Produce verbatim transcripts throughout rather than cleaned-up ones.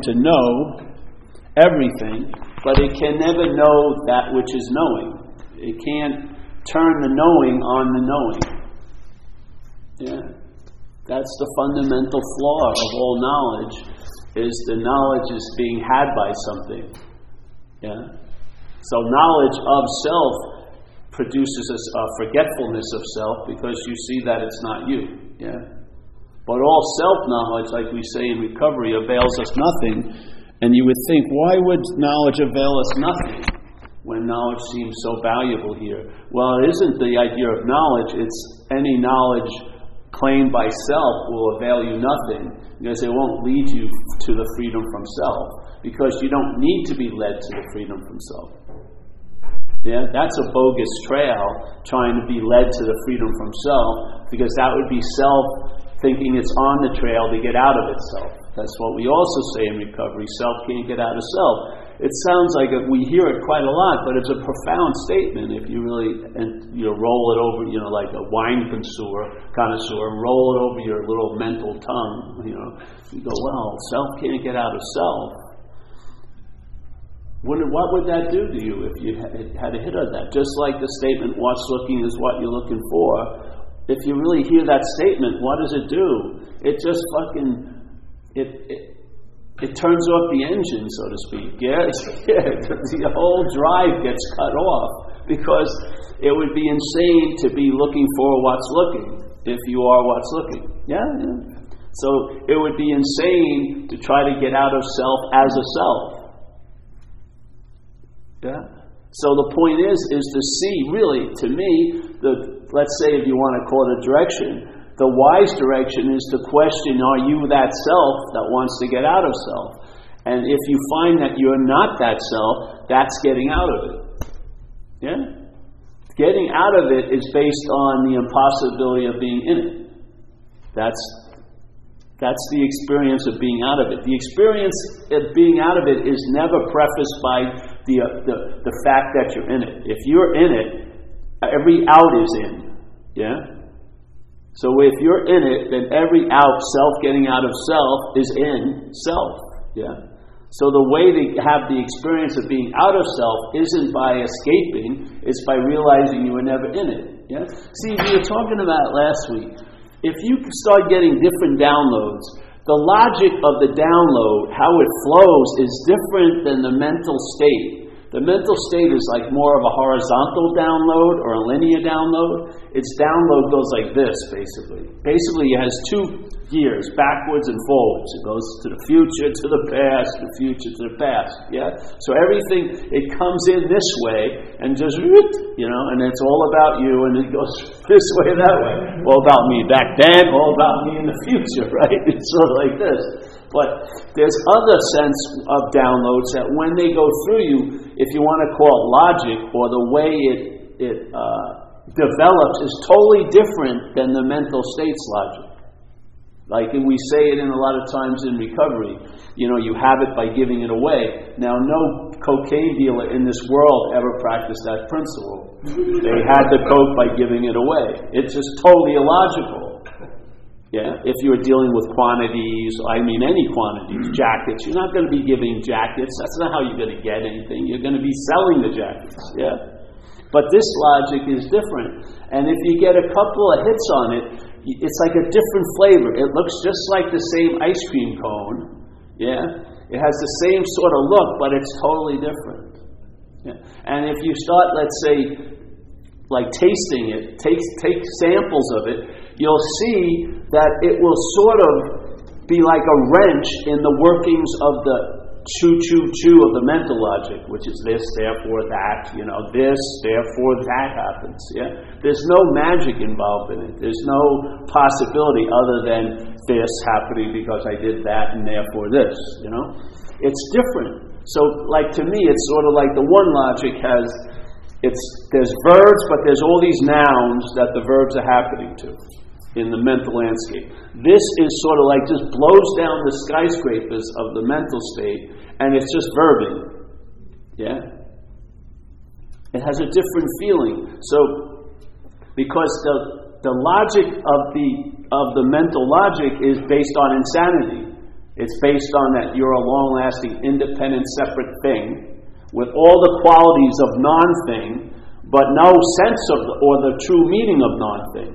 man to know everything, but it can never know that which is knowing. It can't turn the knowing on the knowing. Yeah. That's the fundamental flaw of all knowledge, is the knowledge is being had by something. Yeah. So knowledge of self produces a forgetfulness of self, because you see that it's not you. Yeah. But all self-knowledge, like we say in recovery, avails us nothing. And you would think, why would knowledge avail us nothing when knowledge seems so valuable here? Well, it isn't the idea of knowledge. It's any knowledge claimed by self will avail you nothing, because it won't lead you to the freedom from self, because you don't need to be led to the freedom from self. Yeah, that's a bogus trail, trying to be led to the freedom from self, because that would be self thinking it's on the trail to get out of itself. That's what we also say in recovery. Self can't get out of self. It sounds like it, we hear it quite a lot, but it's a profound statement if you really and you know, roll it over, you know, like a wine connoisseur, connoisseur, roll it over your little mental tongue. You know, you go, well, self can't get out of self. What, what would that do to you if you had a hit on that? Just like the statement, what's looking is what you're looking for. If you really hear that statement, what does it do? It just fucking, it it, it turns off the engine, so to speak. Yeah, yeah, the whole drive gets cut off, because it would be insane to be looking for what's looking if you are what's looking. Yeah, yeah. So it would be insane to try to get out of self as a self. Yeah. So the point is, is to see, really, to me, the let's say, if you want to call it a direction, the wise direction is to question, are you that self that wants to get out of self? And if you find that you're not that self, that's getting out of it. Yeah? Getting out of it is based on the impossibility of being in it. That's, that's the experience of being out of it. The experience of being out of it is never prefaced by the, uh, the, the fact that you're in it. If you're in it, every out is in, yeah? So if you're in it, then every out, self getting out of self, is in self, yeah? So the way to have the experience of being out of self isn't by escaping, it's by realizing you were never in it, yeah? See, we were talking about last week. If you start getting different downloads, the logic of the download, how it flows, is different than the mental state. The mental state is like more of a horizontal download or a linear download. Its download goes like this, basically. Basically, it has two gears, backwards and forwards. It goes to the future, to the past, the future, to the past. Yeah. So everything, it comes in this way and just, you know, and it's all about you, and it goes this way, that way. All about me back then, all about me in the future, right? It's sort of like this. But there's other sense of downloads that when they go through you, if you want to call it logic, or the way it it uh, develops, is totally different than the mental state's logic. Like we say it in a lot of times in recovery, you know, you have it by giving it away. Now, no cocaine dealer in this world ever practiced that principle. They had the coke by giving it away. It's just totally illogical. Yeah, if you're dealing with quantities, I mean any quantities, jackets, you're not going to be giving jackets. That's not how you're going to get anything. You're going to be selling the jackets, yeah. But this logic is different. And if you get a couple of hits on it, it's like a different flavor. It looks just like the same ice cream cone, yeah. It has the same sort of look, but it's totally different. Yeah. And if you start, let's say, like tasting it, take, take samples of it, you'll see that it will sort of be like a wrench in the workings of the choo-choo-choo of the mental logic, which is this, therefore that, you know, this, therefore that happens, yeah? There's no magic involved in it. There's no possibility other than this happening because I did that and therefore this, you know? It's different. So, like, to me, it's sort of like the one logic has... It's there's verbs, but there's all these nouns that the verbs are happening to in the mental landscape. This is sort of like just blows down the skyscrapers of the mental state, and it's just verbing. Yeah? It has a different feeling. So, because the the logic of the of the mental logic is based on insanity. It's based on that you're a long-lasting, independent, separate thing with all the qualities of non-thing, but no sense of or the true meaning of non-thing.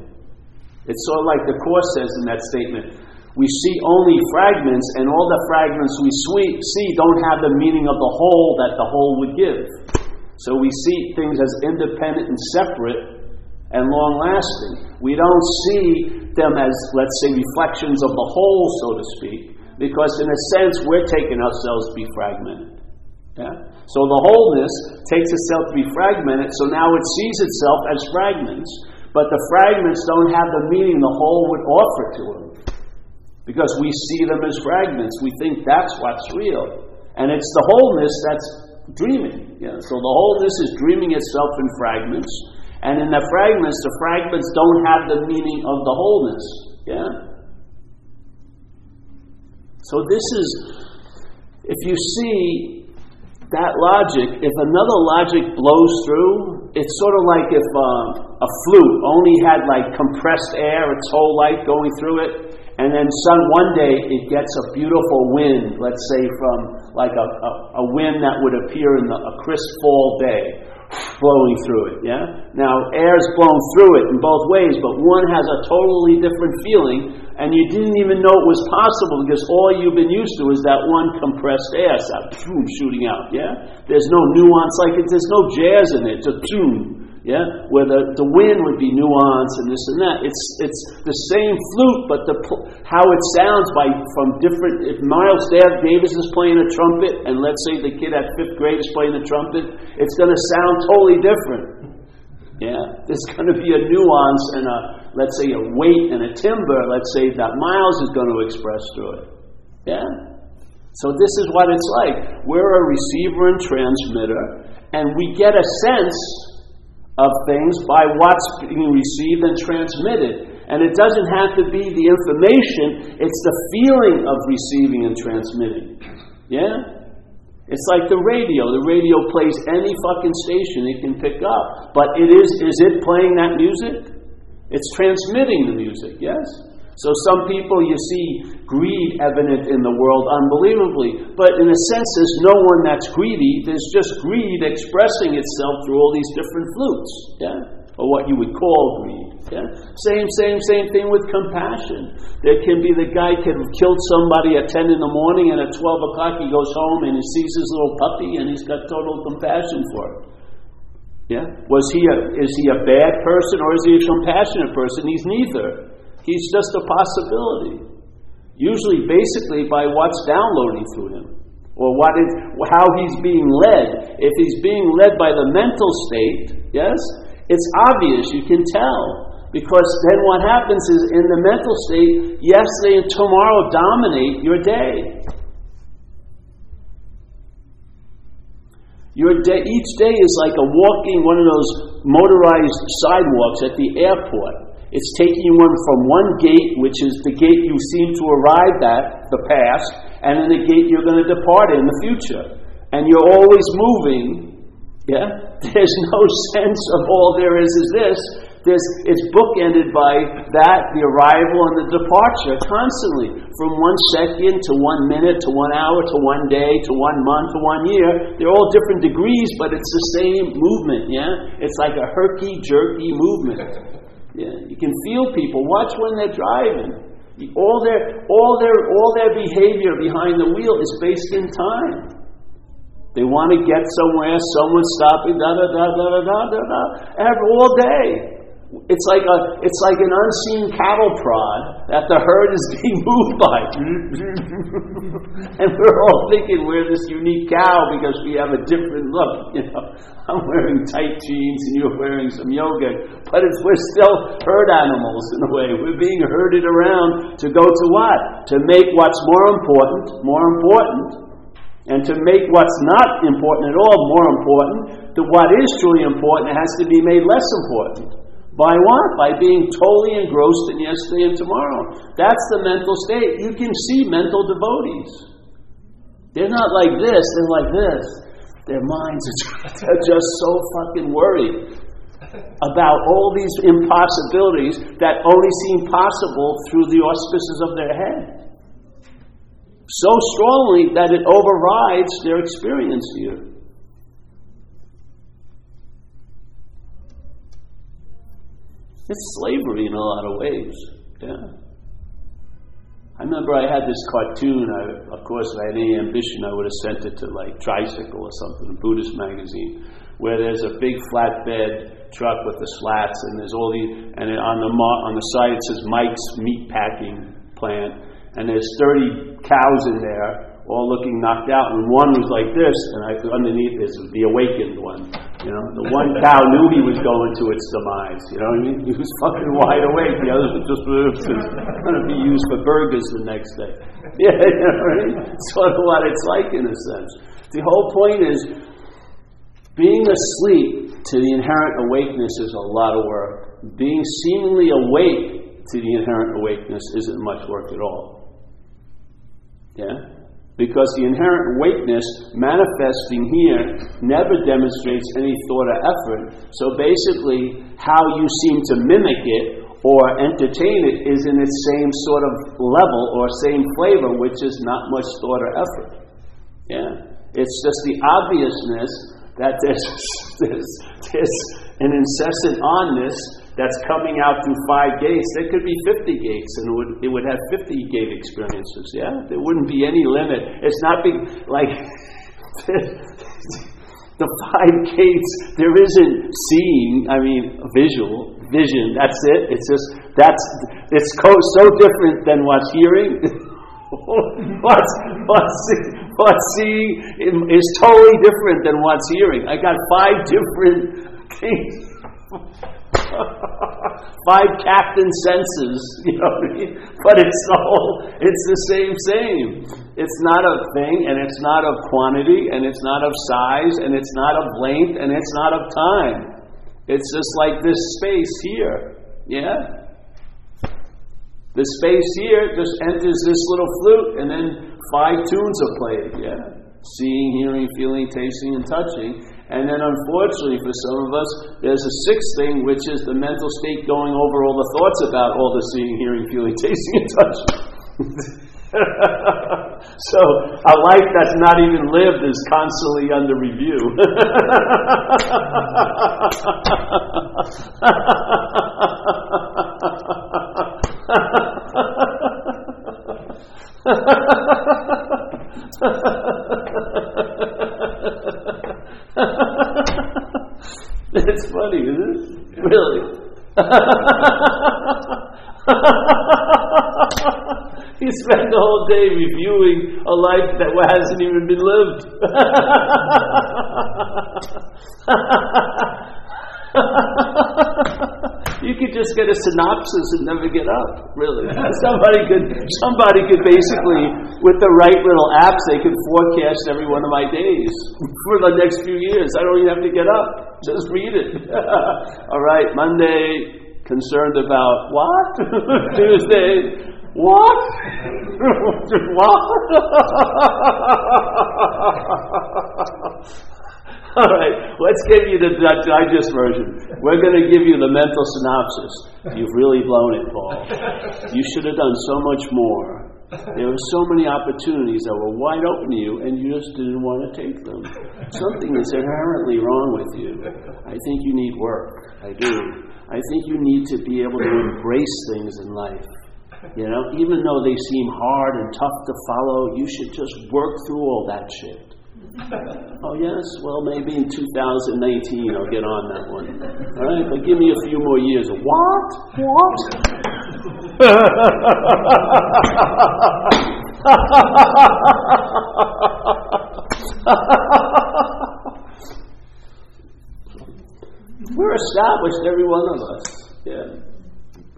It's sort of like the Course says in that statement, we see only fragments, and all the fragments we see don't have the meaning of the whole that the whole would give. So we see things as independent and separate and long-lasting. We don't see them as, let's say, reflections of the whole, so to speak, because in a sense we're taking ourselves to be fragmented. Yeah? So the wholeness takes itself to be fragmented, so now it sees itself as fragments, but the fragments don't have the meaning the whole would offer to them. Because we see them as fragments. We think that's what's real. And it's the wholeness that's dreaming. Yeah? So the wholeness is dreaming itself in fragments. And in the fragments, the fragments don't have the meaning of the wholeness. Yeah? So this is, if you see that logic, if another logic blows through, it's sort of like if um, a flute only had like compressed air, its whole life going through it. And then some, one day it gets a beautiful wind, let's say from like a, a, a wind that would appear in the, a crisp fall day, blowing through it, yeah? Now, air's blown through it in both ways, but one has a totally different feeling, and you didn't even know it was possible because all you've been used to is that one compressed air sound, boom, shooting out, yeah? There's no nuance, like it, there's no jazz in it, just boom. Yeah, where the, the wind would be nuanced and this and that. It's it's the same flute, but the how it sounds by from different. If Miles Davis is playing a trumpet, and let's say the kid at fifth grade is playing the trumpet, it's going to sound totally different. Yeah, there's going to be a nuance and a let's say a weight and a timbre. Let's say that Miles is going to express through it. Yeah, so this is what it's like. We're a receiver and transmitter, and we get a sense of things by what's being received and transmitted. And it doesn't have to be the information, it's the feeling of receiving and transmitting. Yeah? It's like the radio. The radio plays any fucking station it can pick up. But it is is it playing that music? It's transmitting the music, yes? So some people, you see greed evident in the world unbelievably. But in a sense, there's no one that's greedy. There's just greed expressing itself through all these different flutes. Yeah? Or what you would call greed. Yeah? Same, same, same thing with compassion. There can be the guy can have killed somebody at ten in the morning, and at twelve o'clock he goes home and he sees his little puppy and he's got total compassion for it. Yeah? Was he a, is he a bad person or is he a compassionate person? He's neither. He's just a possibility. Usually, basically, by what's downloading through him. Or what is, how he's being led. If he's being led by the mental state, yes, it's obvious, you can tell. Because then what happens is, in the mental state, yesterday and tomorrow dominate your day. Your day, each day is like a walking, one of those motorized sidewalks at the airport. It's taking you from one gate, which is the gate you seem to arrive at, the past, and then the gate you're going to depart in, the future. And you're always moving. Yeah? There's no sense of all there is is this. This it's bookended by that, the arrival and the departure constantly. From one second to one minute to one hour to one day to one month to one year. They're all different degrees, but it's the same movement. Yeah? It's like a herky-jerky movement. Yeah, you can feel people. Watch when they're driving. All their, all their, all their behavior behind the wheel is based in time. They want to get somewhere. Someone's stopping. Da da da da da da da. Every all day, it's like a, it's like an unseen cattle prod that the herd is being moved by, and we're all thinking we're this unique cow because we have a different look. You know, I'm wearing tight jeans and you're wearing some yoga. But it's, we're still herd animals in a way. We're being herded around to go to what? To make what's more important, more important. And to make what's not important at all more important. To what is truly important, it has to be made less important. By what? By being totally engrossed in yesterday and tomorrow. That's the mental state. You can see mental devotees. They're not like this, they're like this. Their minds are just so fucking worried about all these impossibilities that only seem possible through the auspices of their head. so strongly that it overrides their experience here. It's slavery in a lot of ways. Yeah. I remember I had this cartoon. I, of course, if I had any ambition, I would have sent it to like Tricycle or something, a Buddhist magazine, where there's a big flatbed truck with the slats, and there's all these, and on the on the side it says Mike's Meat Packing Plant, and there's thirty cows in there, all looking knocked out, and one was like this, and I, underneath this was the awakened one. You know, the one cow knew he was going to its demise. You know what I mean? He was fucking wide awake. The other was just going to be used for burgers the next day. Yeah, you know what I mean? Sort of what it's like in a sense. The whole point is, being asleep to the inherent awakeness is a lot of work. Being seemingly awake to the inherent awakeness isn't much work at all. Yeah? Because the inherent awakeness manifesting here never demonstrates any thought or effort. So basically, how you seem to mimic it or entertain it is in its same sort of level or same flavor, which is not much thought or effort. Yeah, it's just the obviousness that there's, there's, there's an incessant onness that's coming out through five gates. There could be fifty gates, and it would, it would have fifty gate experiences, yeah? There wouldn't be any limit. It's not big, like, the five gates, there isn't seeing, I mean, visual, vision, that's it. It's just, that's, it's so different than what's hearing. what's, what's, what's seeing is totally different than what's hearing. I got five different gates. Five captain senses, you know what I mean? But it's the whole, it's the same same. It's not of thing, and it's not of quantity, and it's not of size, and it's not of length, and it's not of time. It's just like this space here, yeah? The space here just enters this little flute, and then five tunes are played, yeah? Seeing, hearing, feeling, tasting, and touching. And then unfortunately for some of us, there's a sixth thing, which is the mental state going over all the thoughts about all the seeing, hearing, feeling, tasting, and touching. So a life that's not even lived is constantly under review. It's funny, isn't it? Yeah. Really? You spend the whole day reviewing a life that hasn't even been lived. You could just get a synopsis and never get up, really. Somebody could, somebody could basically, with the right little apps, they could forecast every one of my days for the next few years. I don't even have to get up. Just read it. All right, Monday, concerned about what? Tuesday, what? What? All right, let's give you the digest version. We're going to give you the mental synopsis. You've really blown it, Paul. You should have done so much more. There were so many opportunities that were wide open to you, and you just didn't want to take them. Something is inherently wrong with you. I think you need work. I do. I think you need to be able to embrace things in life. You know, even though they seem hard and tough to follow, you should just work through all that shit. Oh, yes? Well, maybe in two thousand nineteen I'll get on that one. All right? But give me a few more years. What? What? We're established, every one of us. Yeah.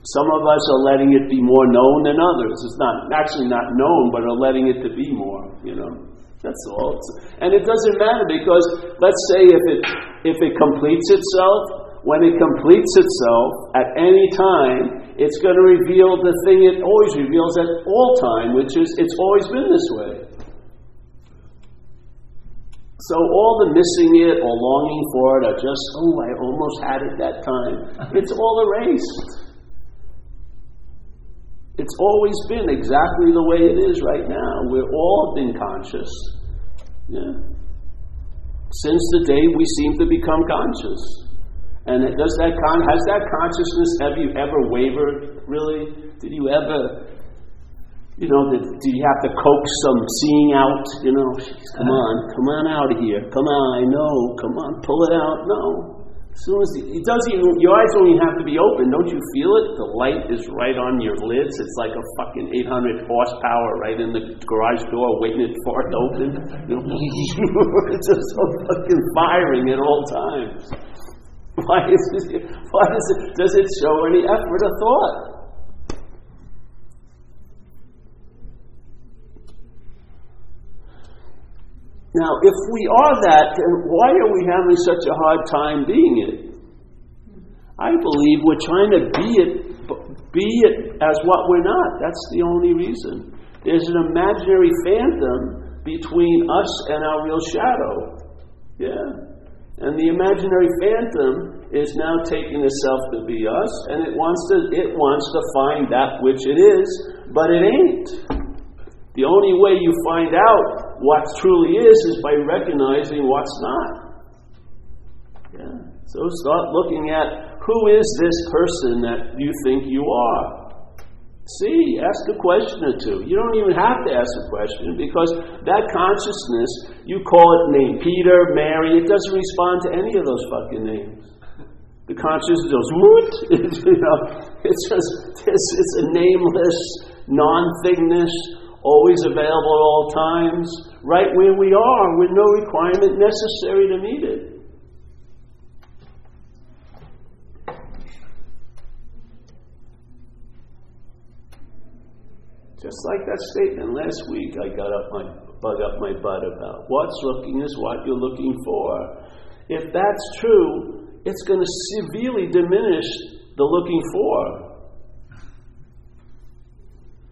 Some of us are letting it be more known than others. It's not actually not known, but are letting it to be more, you know. That's all. And it doesn't matter, because let's say if it if it completes itself, when it completes itself at any time, it's going to reveal the thing it always reveals at all time, which is it's always been this way. So all the missing it or longing for it or just, oh, I almost had it that time, it's all erased. It's always been exactly the way it is right now. We're all been conscious. Yeah. Since the day we seem to become conscious. And it does that con- has that consciousness, have you ever wavered, really? Did you ever, you know, did, did you have to coax some seeing out, you know, come on, come on out of here, come on, I know, come on, pull it out, no. As soon as it doesn't even, your eyes don't even have to be open. Don't you feel it? The light is right on your lids. It's like a fucking eight hundred horsepower right in the garage door, waiting it far open. It's just so fucking firing at all times. Why is it? Why does it? Does it show any effort or thought? Now, if we are that, then why are we having such a hard time being it? I believe we're trying to be it, be it as what we're not. That's the only reason. There's an imaginary phantom between us and our real shadow. Yeah. And the imaginary phantom is now taking itself to be us, and it wants to, it wants to find that which it is, but it ain't. The only way you find out what truly is is by recognizing what's not. Yeah. So start looking at who is this person that you think you are. See, ask a question or two. You don't even have to ask a question, because that consciousness, you call it name Peter, Mary, it doesn't respond to any of those fucking names. The consciousness goes, what? You know, it's just this. It's a nameless non-thingness, always available at all times, right where we are, with no requirement necessary to meet it. Just like that statement last week I got up my bug up my butt about. What's looking is what you're looking for. If that's true, it's going to severely diminish the looking for.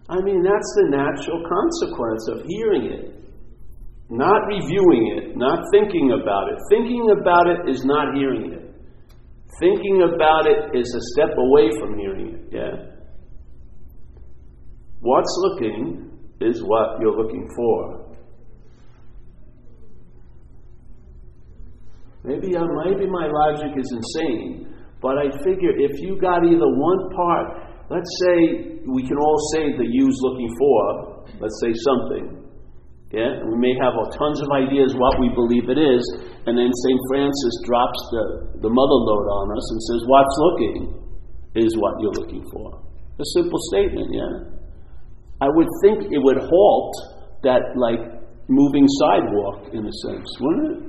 I mean, that's the natural consequence of hearing it. Not reviewing it, not thinking about it. Thinking about it is not hearing it. Thinking about it is a step away from hearing it, yeah? What's looking is what you're looking for. Maybe, uh, maybe my logic is insane, but I figure if you got either one part. Let's say we can all say the you's looking for, let's say something. Yeah? We may have tons of ideas what we believe it is, and then Saint Francis drops the, the mother load on us and says, what's looking is what you're looking for. A simple statement, yeah? I would think it would halt that, like, moving sidewalk, in a sense, wouldn't it?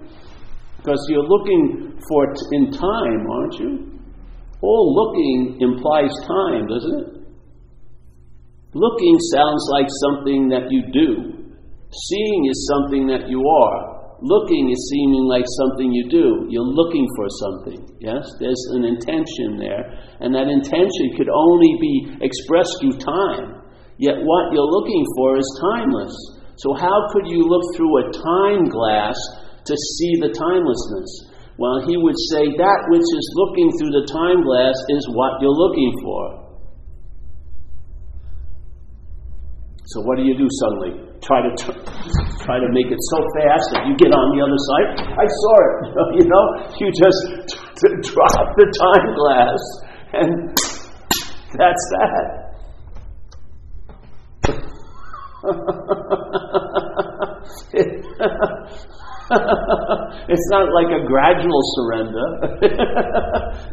Because you're looking for it in time, aren't you? All looking implies time, doesn't it? Looking sounds like something that you do. Seeing is something that you are. Looking is seeming like something you do. You're looking for something, yes? There's an intention there, and that intention could only be expressed through time. Yet what you're looking for is timeless. So how could you look through a time glass to see the timelessness? Well, he would say that which is looking through the time glass is what you're looking for. So what do you do suddenly? Try to t- try to make it so fast that you get on the other side. I saw it. You know, you just t- t- drop the time glass, and that's that. It's not like a gradual surrender.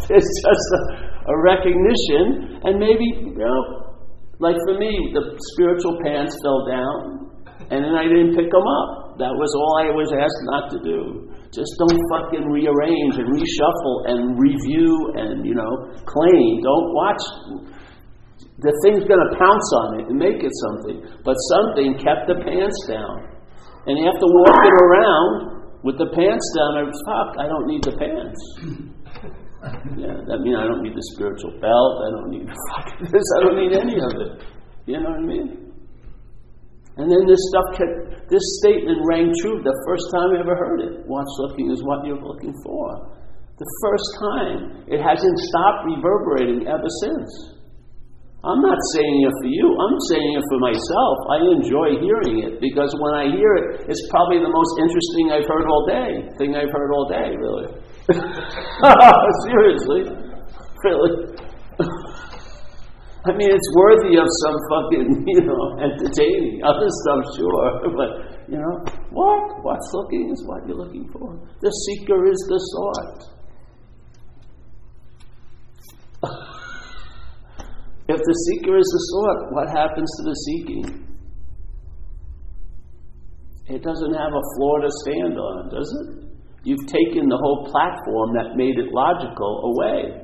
It's just a, a recognition, and maybe, you know, like for me, the spiritual pants fell down, and then I didn't pick them up. That was all I was asked not to do. Just don't fucking rearrange and reshuffle and review and, you know, claim. Don't watch. The thing's going to pounce on it and make it something. But something kept the pants down. And after walking around with the pants down, I was, fuck, I don't need the pants. Yeah, that means I don't need the spiritual belt, I don't need fucking this, I don't need any of it. You know what I mean? And then this stuff kept, this statement rang true the first time I ever heard it. What's looking is what you're looking for. The first time. It hasn't stopped reverberating ever since. I'm not saying it for you. I'm saying it for myself. I enjoy hearing it because when I hear it, it's probably the most interesting I've heard all day. Thing I've heard all day, really. Seriously. Really. I mean, it's worthy of some fucking, you know, entertaining. Other stuff, sure. But, you know, what? What's looking is what you're looking for. The seeker is the sought. If the seeker is the sought, what happens to the seeking? It doesn't have a floor to stand on, does it? You've taken the whole platform that made it logical away,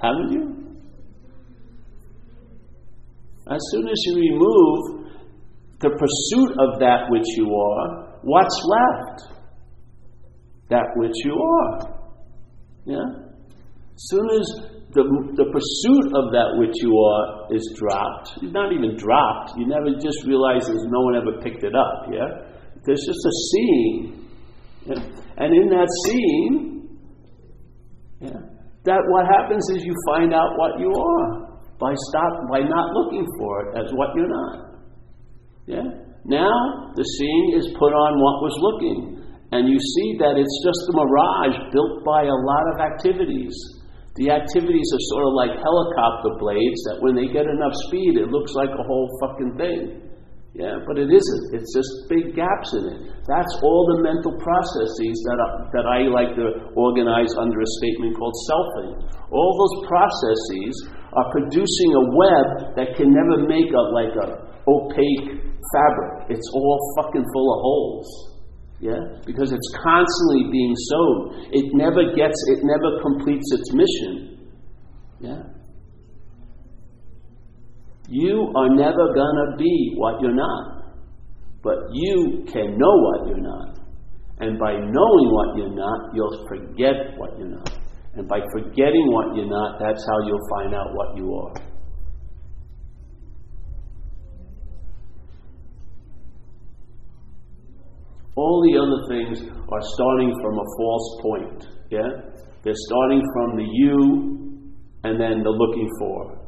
haven't you? As soon as you remove the pursuit of that which you are, what's left? That which you are. Yeah? As soon as The, the pursuit of that which you are is dropped. It's not even dropped. You never just realize there's no one ever picked it up, yeah? There's just a seeing. Yeah? And in that seeing, yeah, that what happens is you find out what you are by stop by not looking for it as what you're not. Yeah? Now the seeing is put on what was looking. And you see that it's just a mirage built by a lot of activities. The activities are sort of like helicopter blades that when they get enough speed, it looks like a whole fucking thing. Yeah, but it isn't. It's just big gaps in it. That's all the mental processes that I, that I like to organize under a statement called selfing. All those processes are producing a web that can never make a, like a opaque fabric. It's all fucking full of holes. Yeah, because it's constantly being sown. It never gets, it never completes its mission. Yeah. You are never gonna be what you're not. But you can know what you're not. And by knowing what you're not, you'll forget what you're not. And by forgetting what you're not, that's how you'll find out what you are. All the other things are starting from a false point, yeah? They're starting from the you and then the looking for,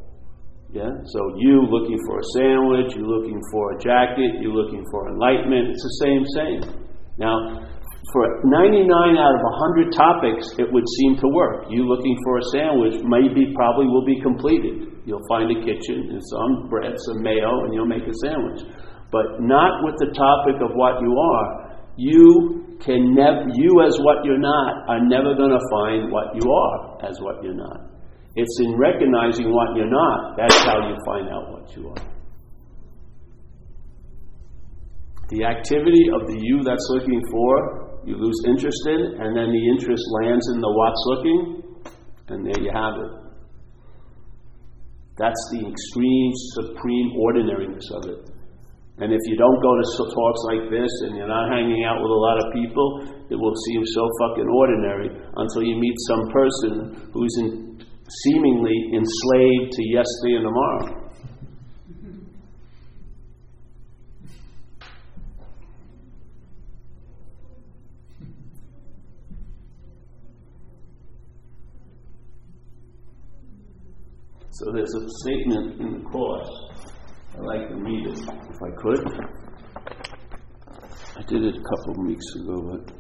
yeah? So you looking for a sandwich, you looking for a jacket, you looking for enlightenment, it's the same same. Now, for ninety-nine out of one hundred topics, it would seem to work. You looking for a sandwich maybe probably will be completed. You'll find a kitchen and some bread, some mayo, and you'll make a sandwich. But not with the topic of what you are. You can never, you as what you're not are never going to find what you are as what you're not. It's in recognizing what you're not, that's how you find out what you are. The activity of the you that's looking for, you lose interest in, and then the interest lands in the what's looking, and there you have it. That's the extreme, supreme ordinariness of it. And if you don't go to talks like this and you're not hanging out with a lot of people, it will seem so fucking ordinary until you meet some person who's in, seemingly enslaved to yesterday and tomorrow. So there's a statement in the Course. I like to read it, if I could. I did it a couple of weeks ago, but...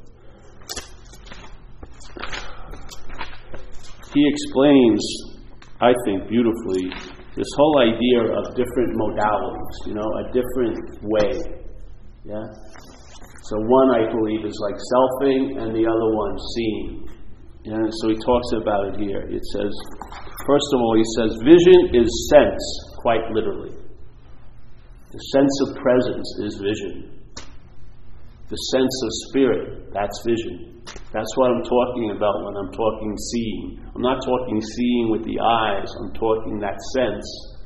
He explains, I think beautifully, this whole idea of different modalities, you know, a different way, yeah? So one, I believe, is like selfing, and the other one, seeing. Yeah? So he talks about it here. It says, first of all, he says, vision is sense, quite literally. The sense of presence is vision. The sense of spirit, that's vision. That's what I'm talking about when I'm talking seeing. I'm not talking seeing with the eyes. I'm talking that sense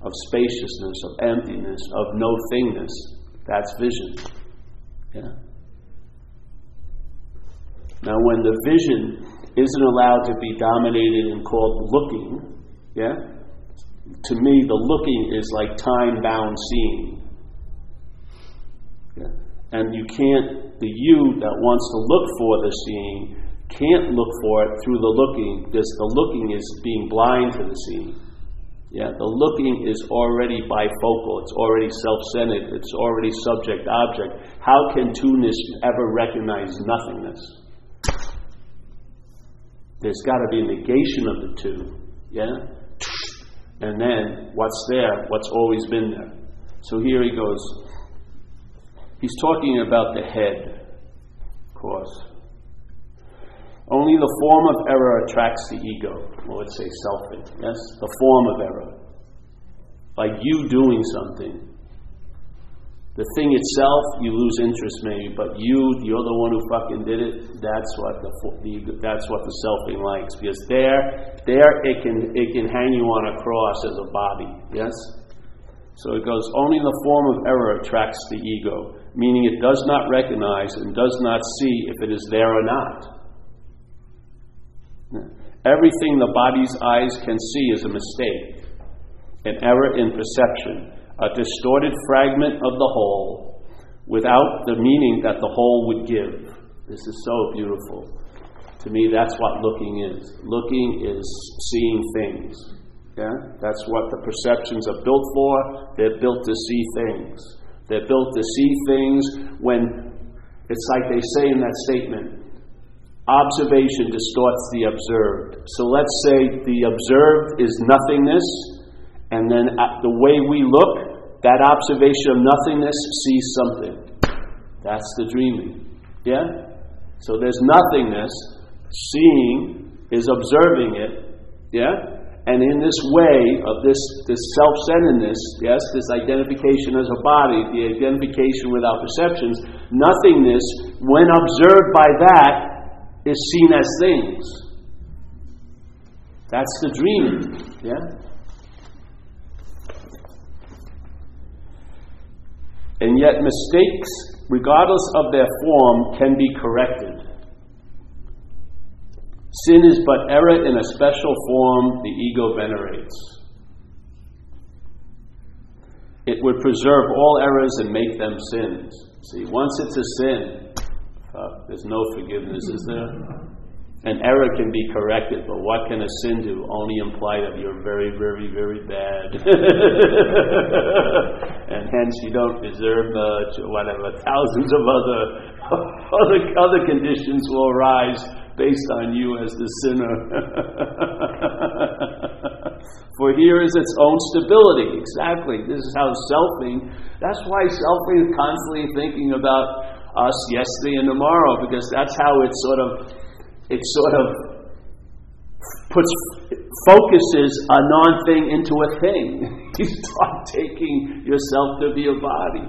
of spaciousness, of emptiness, of no-thingness. That's vision. Yeah. Now when the vision isn't allowed to be dominated and called looking, yeah, to me, the looking is like time-bound seeing. Yeah. And you can't, the you that wants to look for the seeing can't look for it through the looking because the looking is being blind to the seeing. Yeah, the looking is already bifocal. It's already self-centered. It's already subject-object. How can two-ness ever recognize nothingness? There's got to be a negation of the two. Yeah? And then, what's there? What's always been there? So here he goes. He's talking about the head, of course. Only the form of error attracts the ego. Well, let's say selfing. Yes? The form of error. Like you doing something. The thing itself, you lose interest maybe, but you, you're the one who fucking did it, that's what the, the that's what the selfing likes. Because there, there it can it can hang you on a cross as a body. Yes? So it goes, only the form of error attracts the ego, meaning it does not recognize and does not see if it is there or not. Everything the body's eyes can see is a mistake, an error in perception, a distorted fragment of the whole, without the meaning that the whole would give. This is so beautiful. To me, that's what looking is. Looking is seeing things. Yeah? That's what the perceptions are built for. They're built to see things. They're built to see things when, it's like they say in that statement, observation distorts the observed. So let's say the observed is nothingness, and then the way we look, that observation of nothingness sees something. That's the dreaming. Yeah? So there's nothingness. Seeing is observing it. Yeah? And in this way of this, this self-centeredness, yes, this identification as a body, the identification with our perceptions, nothingness, when observed by that, is seen as things. That's the dream. Yeah? And yet mistakes, regardless of their form, can be corrected. Sin is but error in a special form the ego venerates. It would preserve all errors and make them sins. See, once it's a sin, Uh, there's no forgiveness, is there? An error can be corrected, but what can a sin do? Only imply that you're very, very, very bad. And hence you don't deserve much, or whatever. Thousands of other, other, other conditions will arise based on you as the sinner. For here is its own stability. Exactly. This is how selfing, that's why selfing is constantly thinking about us yesterday and tomorrow, because that's how it sort of it sort of puts focuses a non-thing into a thing. You start taking yourself to be a body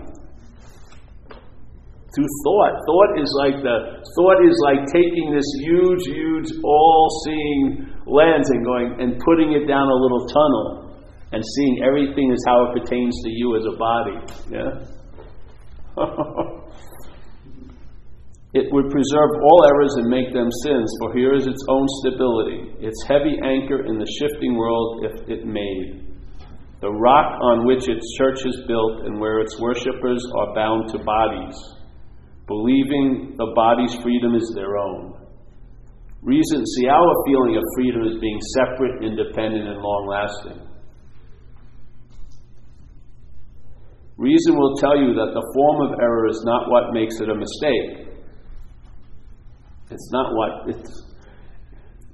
through thought. Thought is like the thought is like taking this huge, huge, all-seeing lens and going and putting it down a little tunnel and seeing everything as how it pertains to you as a body. Yeah. It would preserve all errors and make them sins, for here is its own stability, its heavy anchor in the shifting world if it made, the rock on which its church is built and where its worshippers are bound to bodies, believing the body's freedom is their own. Reason, see, our feeling of freedom is being separate, independent, and long-lasting. Reason will tell you that the form of error is not what makes it a mistake. It's not what, it's,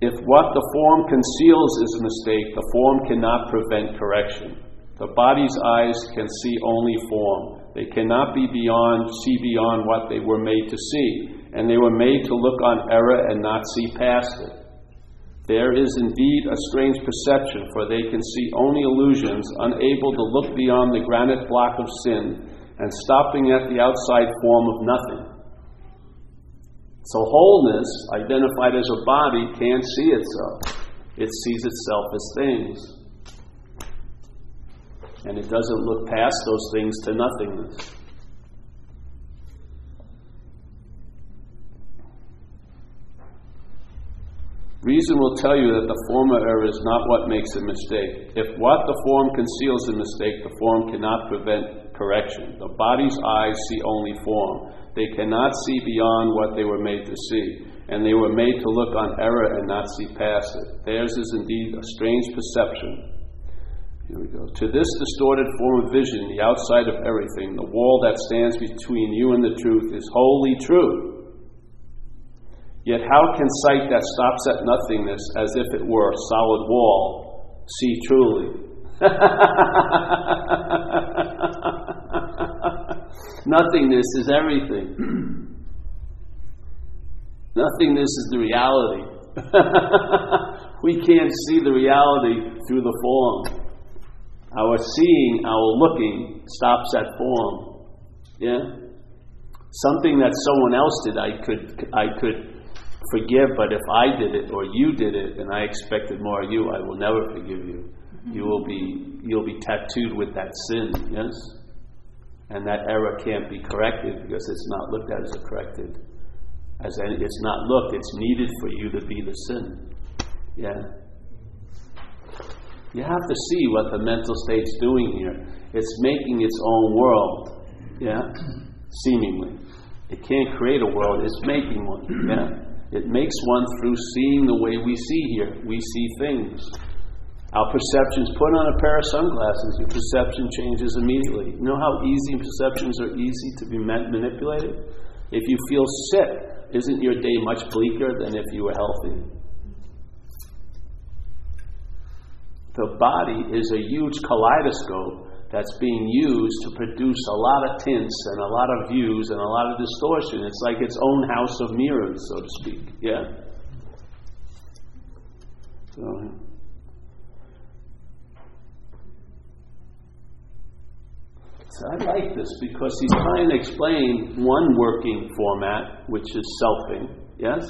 if what the form conceals is a mistake, the form cannot prevent correction. The body's eyes can see only form. They cannot be beyond, see beyond what they were made to see. And they were made to look on error and not see past it. There is indeed a strange perception, for they can see only illusions, unable to look beyond the granite block of sin and stopping at the outside form of nothing. So wholeness, identified as a body, can't see itself. It sees itself as things. And it doesn't look past those things to nothingness. Reason will tell you that the form of error is not what makes a mistake. If what the form conceals a mistake, the form cannot prevent correction. The body's eyes see only form. They cannot see beyond what they were made to see, and they were made to look on error and not see past it. Theirs is indeed a strange perception. Here we go. To this distorted form of vision, the outside of everything, the wall that stands between you and the truth is wholly true. Yet how can sight that stops at nothingness, as if it were a solid wall, see truly? Nothingness is everything. Nothingness is the reality. We can't see the reality through the form. Our seeing, our looking stops at form. Yeah? Something that someone else did, I could, I could forgive, but if I did it or you did it, and I expected more of you, I will never forgive you. You will be, you'll be tattooed with that sin, yes? And that error can't be corrected because it's not looked at as a corrected. As in, it's not looked, it's needed for you to be the sin. Yeah? You have to see what the mental state's doing here. It's making its own world, yeah? Seemingly. It can't create a world, it's making one, yeah? It makes one through seeing the way we see here. We see things. Our perceptions, put on a pair of sunglasses, your perception changes immediately. You know how easy perceptions are easy to be manipulated? If you feel sick, isn't your day much bleaker than if you were healthy? The body is a huge kaleidoscope that's being used to produce a lot of tints and a lot of views and a lot of distortion. It's like its own house of mirrors, so to speak. Yeah? So... So I like this because he's trying to explain one working format, which is selfing, yes?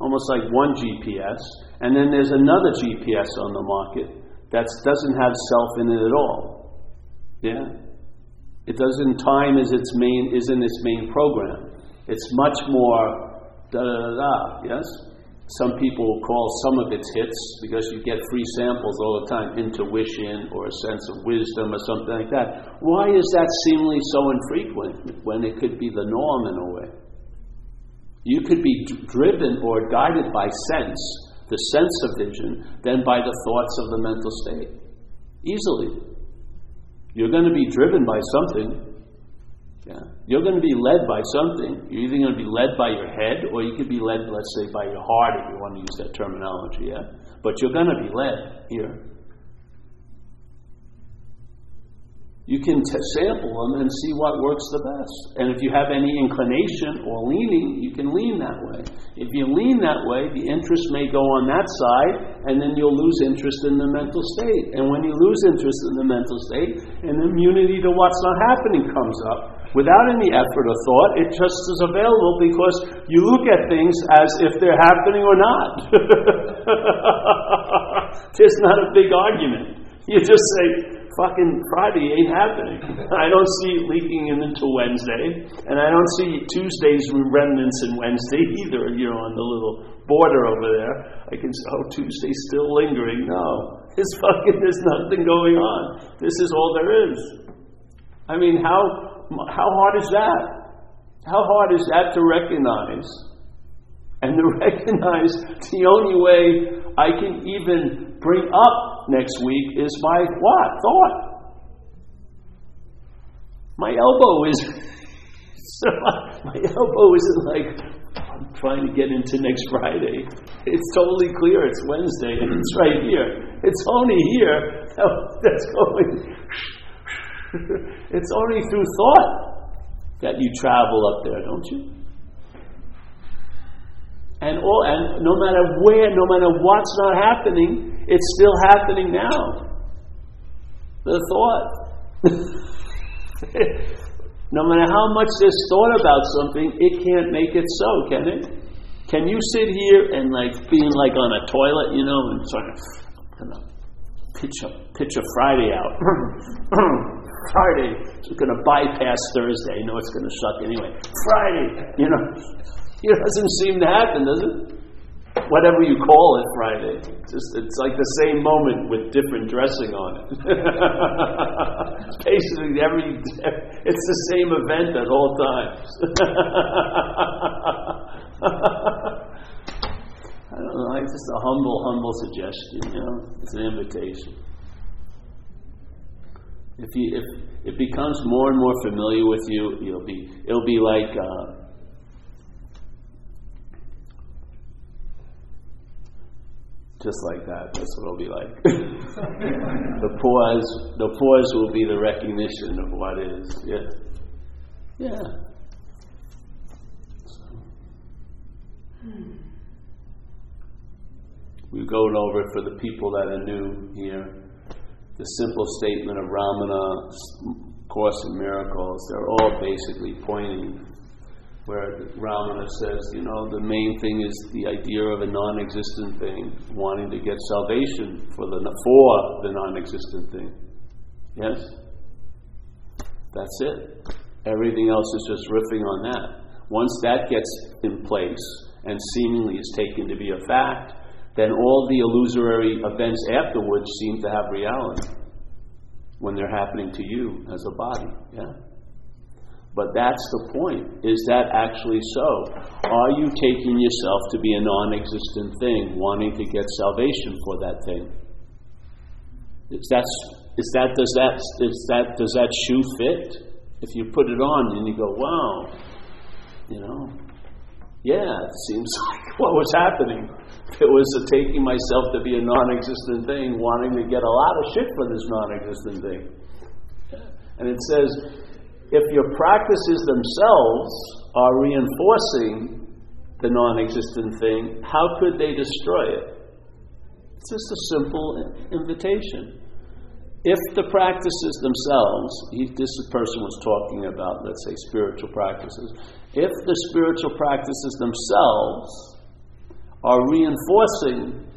Almost like one G P S. And then there's another G P S on the market that doesn't have self in it at all. Yeah? It doesn't, time is its main, isn't its main program. It's much more da-da-da-da, yes? Some people call some of its hits, because you get free samples all the time, intuition or a sense of wisdom or something like that. Why is that seemingly so infrequent when it could be the norm in a way? You could be d- driven or guided by sense, the sense of vision, than by the thoughts of the mental state. Easily. You're going to be driven by something. Yeah. You're going to be led by something. You're either going to be led by your head, or you could be led, let's say, by your heart, if you want to use that terminology, yeah? But you're going to be led here. You can t- sample them and see what works the best. And if you have any inclination or leaning, you can lean that way. If you lean that way, the interest may go on that side, and then you'll lose interest in the mental state. And when you lose interest in the mental state, an immunity to what's not happening comes up. Without any effort or thought, it just is available because you look at things as if they're happening or not. There's not a big argument. You just say, fucking Friday ain't happening. I don't see it leaking into Wednesday, and I don't see Tuesday's remnants in Wednesday either. You're on the little border over there. I can say, oh, Tuesday's still lingering. No, it's fucking, there's nothing going on. This is all there is. I mean, how... How hard is that? How hard is that to recognize? And to recognize the only way I can even bring up next week is my what? Thought. My elbow is... so my elbow isn't like, I'm trying to get into next Friday. It's totally clear it's Wednesday and it's right here. It's only here that's going... It's only through thought that you travel up there, don't you? And all, and no matter where, no matter what's not happening, it's still happening now. The thought. No matter how much there's thought about something, it can't make it so, can it? Can you sit here and like being like on a toilet, you know, and sort of, you know, pitch a, pitch a Friday out. Friday, it's going to bypass Thursday. You know it's going to suck anyway. Friday, you know, it doesn't seem to happen, does it? Whatever you call it, Friday. It's, just, it's like the same moment with different dressing on it. Basically, every it's the same event at all times. I don't know. It's just a humble, humble suggestion. You know, it's an invitation. If you, if it becomes more and more familiar with you, you'll be. It'll be like uh, just like that. That's what it'll be like. the pause. The pause will be the recognition of what is. Yeah. Yeah. So. Hmm. We're going over it for the people that are new here. The simple statement of Ramana, Course in Miracles, they're all basically pointing where Ramana says, you know, the main thing is the idea of a non-existent thing, wanting to get salvation for the for the non-existent thing. Yes? That's it. Everything else is just riffing on that. Once that gets in place and seemingly is taken to be a fact, then all the illusory events afterwards seem to have reality when they're happening to you as a body. Yeah. But that's the point. Is that actually so? Are you taking yourself to be a non-existent thing, wanting to get salvation for that thing? Is that, is that, does that, is that, does that shoe fit? If you put it on and you go, wow, you know, yeah, it seems like what was happening. It was a taking myself to be a non-existent thing, wanting to get a lot of shit for this non-existent thing. And it says, if your practices themselves are reinforcing the non-existent thing, how could they destroy it? It's just a simple invitation. If the practices themselves, he, this person was talking about, let's say, spiritual practices. If the spiritual practices themselves are reinforcing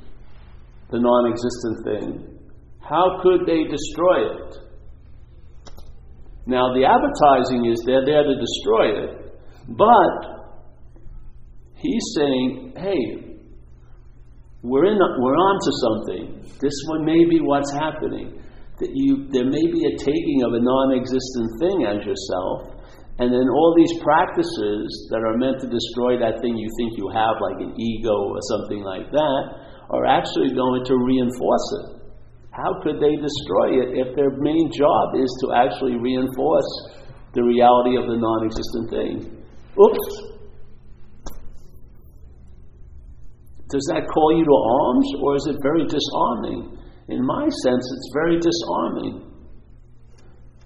the non-existent thing, how could they destroy it? Now, the advertising is they're there to destroy it, but he's saying, hey, we're in, we're onto something. This one may be what's happening. That you, there may be a taking of a non-existent thing as yourself. And then all these practices that are meant to destroy that thing you think you have, like an ego or something like that, are actually going to reinforce it. How could they destroy it if their main job is to actually reinforce the reality of the non-existent thing? Oops! Does that call you to arms, or is it very disarming? In my sense, it's very disarming.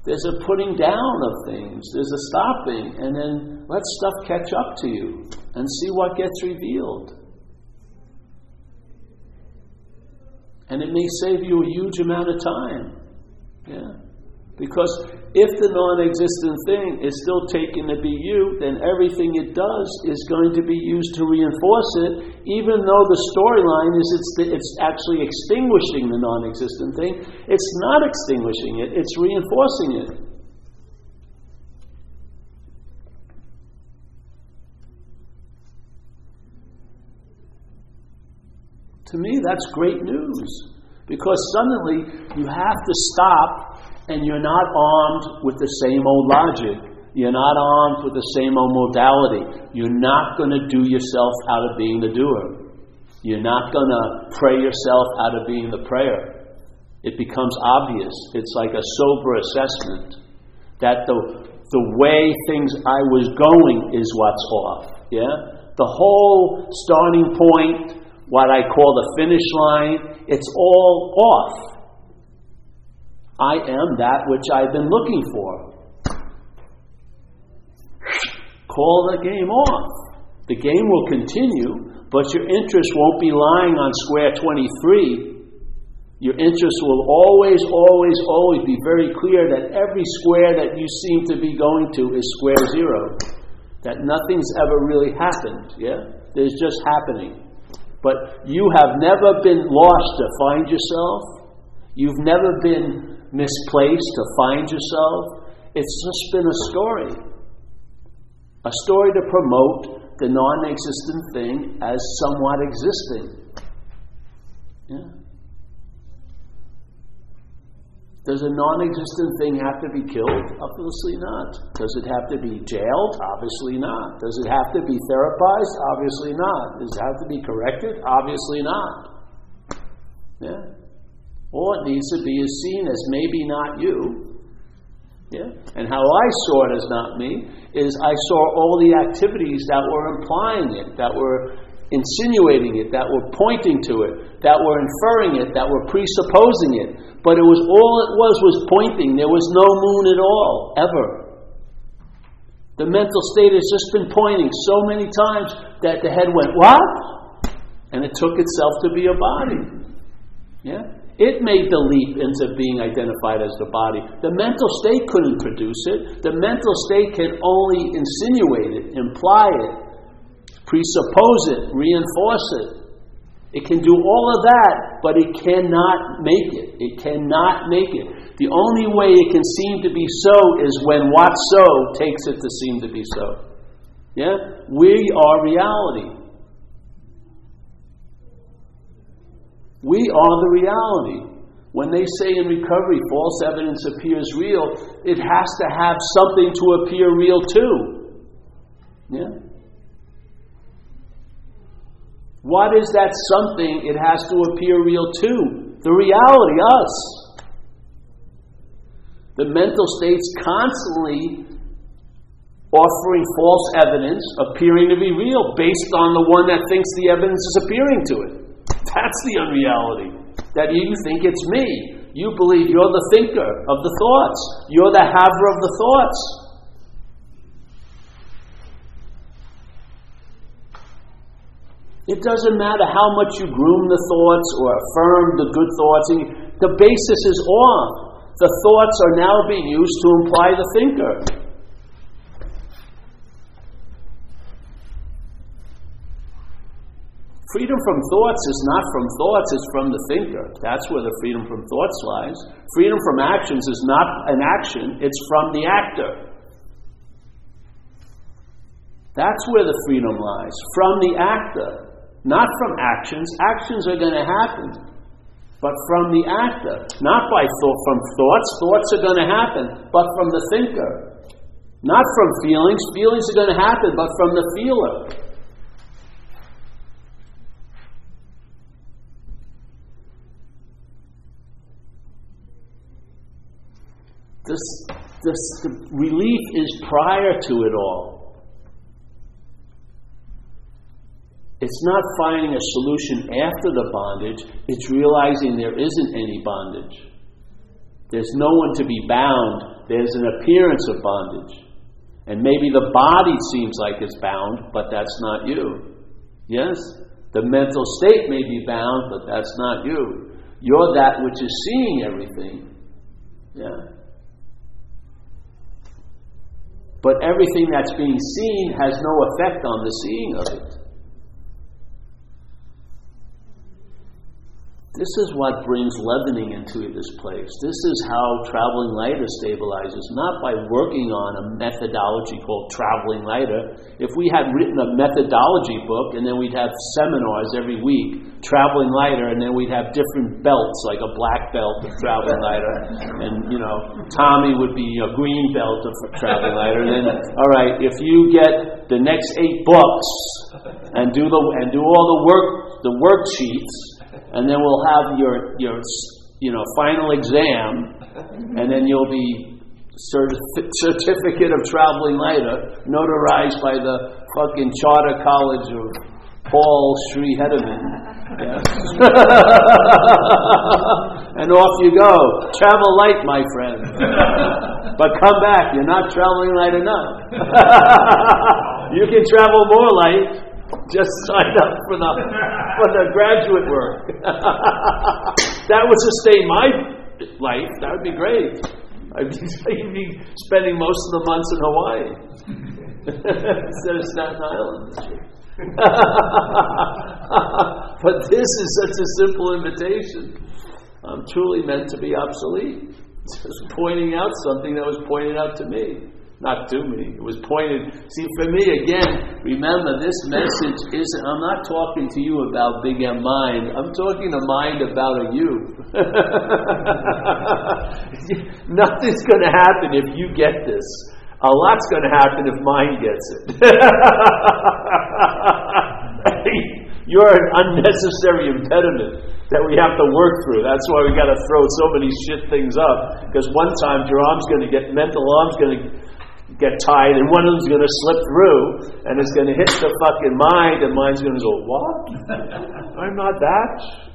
There's a putting down of things. There's a stopping. And then let stuff catch up to you and see what gets revealed. And it may save you a huge amount of time. Yeah. Because if the non-existent thing is still taken to be you, then everything it does is going to be used to reinforce it, even though the storyline is it's, it's actually extinguishing the non-existent thing. It's not extinguishing it, it's reinforcing it. To me, that's great news. Because suddenly, you have to stop, and you're not armed with the same old logic. You're not armed with the same old modality. You're not going to do yourself out of being the doer. You're not going to pray yourself out of being the prayer. It becomes obvious. It's like a sober assessment that the the way things I was going is what's off. Yeah, the whole starting point, what I call the finish line, it's all off. I am that which I've been looking for. Call the game off. The game will continue, but your interest won't be lying on square twenty-three. Your interest will always, always, always be very clear that every square that you seem to be going to is square zero. That nothing's ever really happened, yeah? There's just happening. But you have never been lost to find yourself. You've never been misplaced to find yourself. It's just been a story. A story to promote the non-existent thing as somewhat existing. Yeah. Does a non-existent thing have to be killed? Obviously not. Does it have to be jailed? Obviously not. Does it have to be therapized? Obviously not. Does it have to be corrected? Obviously not. Yeah. All it needs to be is seen as maybe not you, Yeah? And how I saw it as not me is I saw all the activities that were implying it, that were insinuating it, that were pointing to it, that were inferring it, that were presupposing it. But it was all it was was pointing. There was no moon at all, ever. The mental state has just been pointing so many times that the head went, what? And it took itself to be a body. Yeah? It made the leap into being identified as the body. The mental state couldn't produce it. The mental state can only insinuate it, imply it, presuppose it, reinforce it. It can do all of that, but it cannot make it. It cannot make it. The only way it can seem to be so is when what so takes it to seem to be so. Yeah? We are reality. We are the reality. When they say in recovery, false evidence appears real, it has to have something to appear real too. Yeah? What is that something it has to appear real to? The reality, us. The mental state's constantly offering false evidence, appearing to be real, based on the one that thinks the evidence is appearing to it. That's the unreality. That you think it's me. You believe you're the thinker of the thoughts. You're the haver of the thoughts. It doesn't matter how much you groom the thoughts or affirm the good thoughts. The basis is off. The thoughts are now being used to imply the thinker. Freedom from thoughts is not from thoughts, it's from the thinker. That's where the freedom from thoughts lies. Freedom from actions is not an action, it's from the actor. That's where the freedom lies, from the actor. Not from actions. Actions are going to happen. But from the actor. Not by thought, from thoughts. Thoughts are going to happen. But from the thinker. Not from feelings. Feelings are going to happen, but from the feeler. This, this the relief is prior to it all. It's not finding a solution after the bondage. It's realizing there isn't any bondage. There's no one to be bound. There's an appearance of bondage. And maybe the body seems like it's bound, but that's not you. Yes? The mental state may be bound, but that's not you. You're that which is seeing everything. Yeah. But everything that's being seen has no effect on the seeing of it. This is what brings leavening into this place. This is how traveling lighter stabilizes, not by working on a methodology called traveling lighter. If we had written a methodology book and then we'd have seminars every week, traveling lighter, and then we'd have different belts, like a black belt of traveling lighter, and you know, Tommy would be a green belt of traveling lighter, and then, all right, if you get the next eight books and do the and do all the work the worksheets. And then we'll have your, your you know, final exam, and then you'll be certif- certificate of traveling lighter, notarized by the fucking Charter College of Paul Sri Hedeman. Yeah. And off you go. Travel light, my friend. But come back. You're not traveling light enough. You can travel more light. Just signed up for the for the graduate work. That would sustain my life. That would be great. I'd be spending most of the months in Hawaii instead of Staten Island. But this is such a simple invitation. I'm truly meant to be obsolete. Just pointing out something that was pointed out to me. Not to me. It was pointed. See, for me, again, remember, this message is, I'm not talking to you about Big M mind. I'm talking to mind about a you. Nothing's going to happen if you get this. A lot's going to happen if mind gets it. You're an unnecessary impediment. that we have to work through. That's why we got to throw so many shit things up, because one time your arm's going to get, mental arm's going to get tied, and one of them's going to slip through, and it's going to hit the fucking mind, and mine's going to go, what? I'm not that?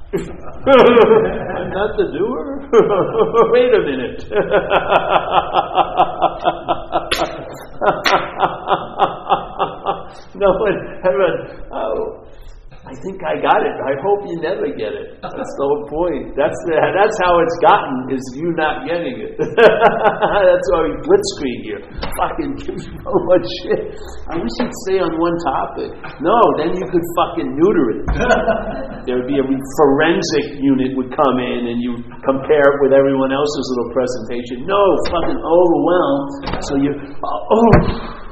I'm not the doer? Wait a minute. No one, everyone, oh, I think I got it. I hope you never get it. That's the whole point. That's the, that's how it's gotten, is you not getting it. That's why we blitzkrieg here. Fucking give me so much shit. I wish you'd stay on one topic. No, then you could fucking neuter it. There would be a forensic unit would come in and you compare it with everyone else's little presentation. No, fucking overwhelmed. So you, oh, oh.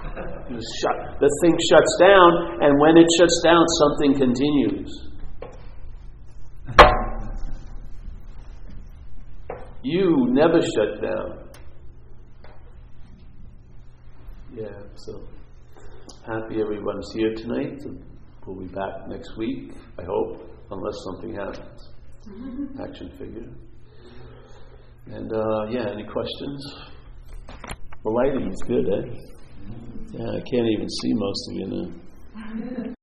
Shut, the thing shuts down, and when it shuts down, something continues. You never shut down. Yeah, so happy everyone's here tonight. We'll be back next week, I hope, unless something happens. Action figure. And uh, yeah, any questions? The lighting is good, eh? Yeah, I can't even see most of you now.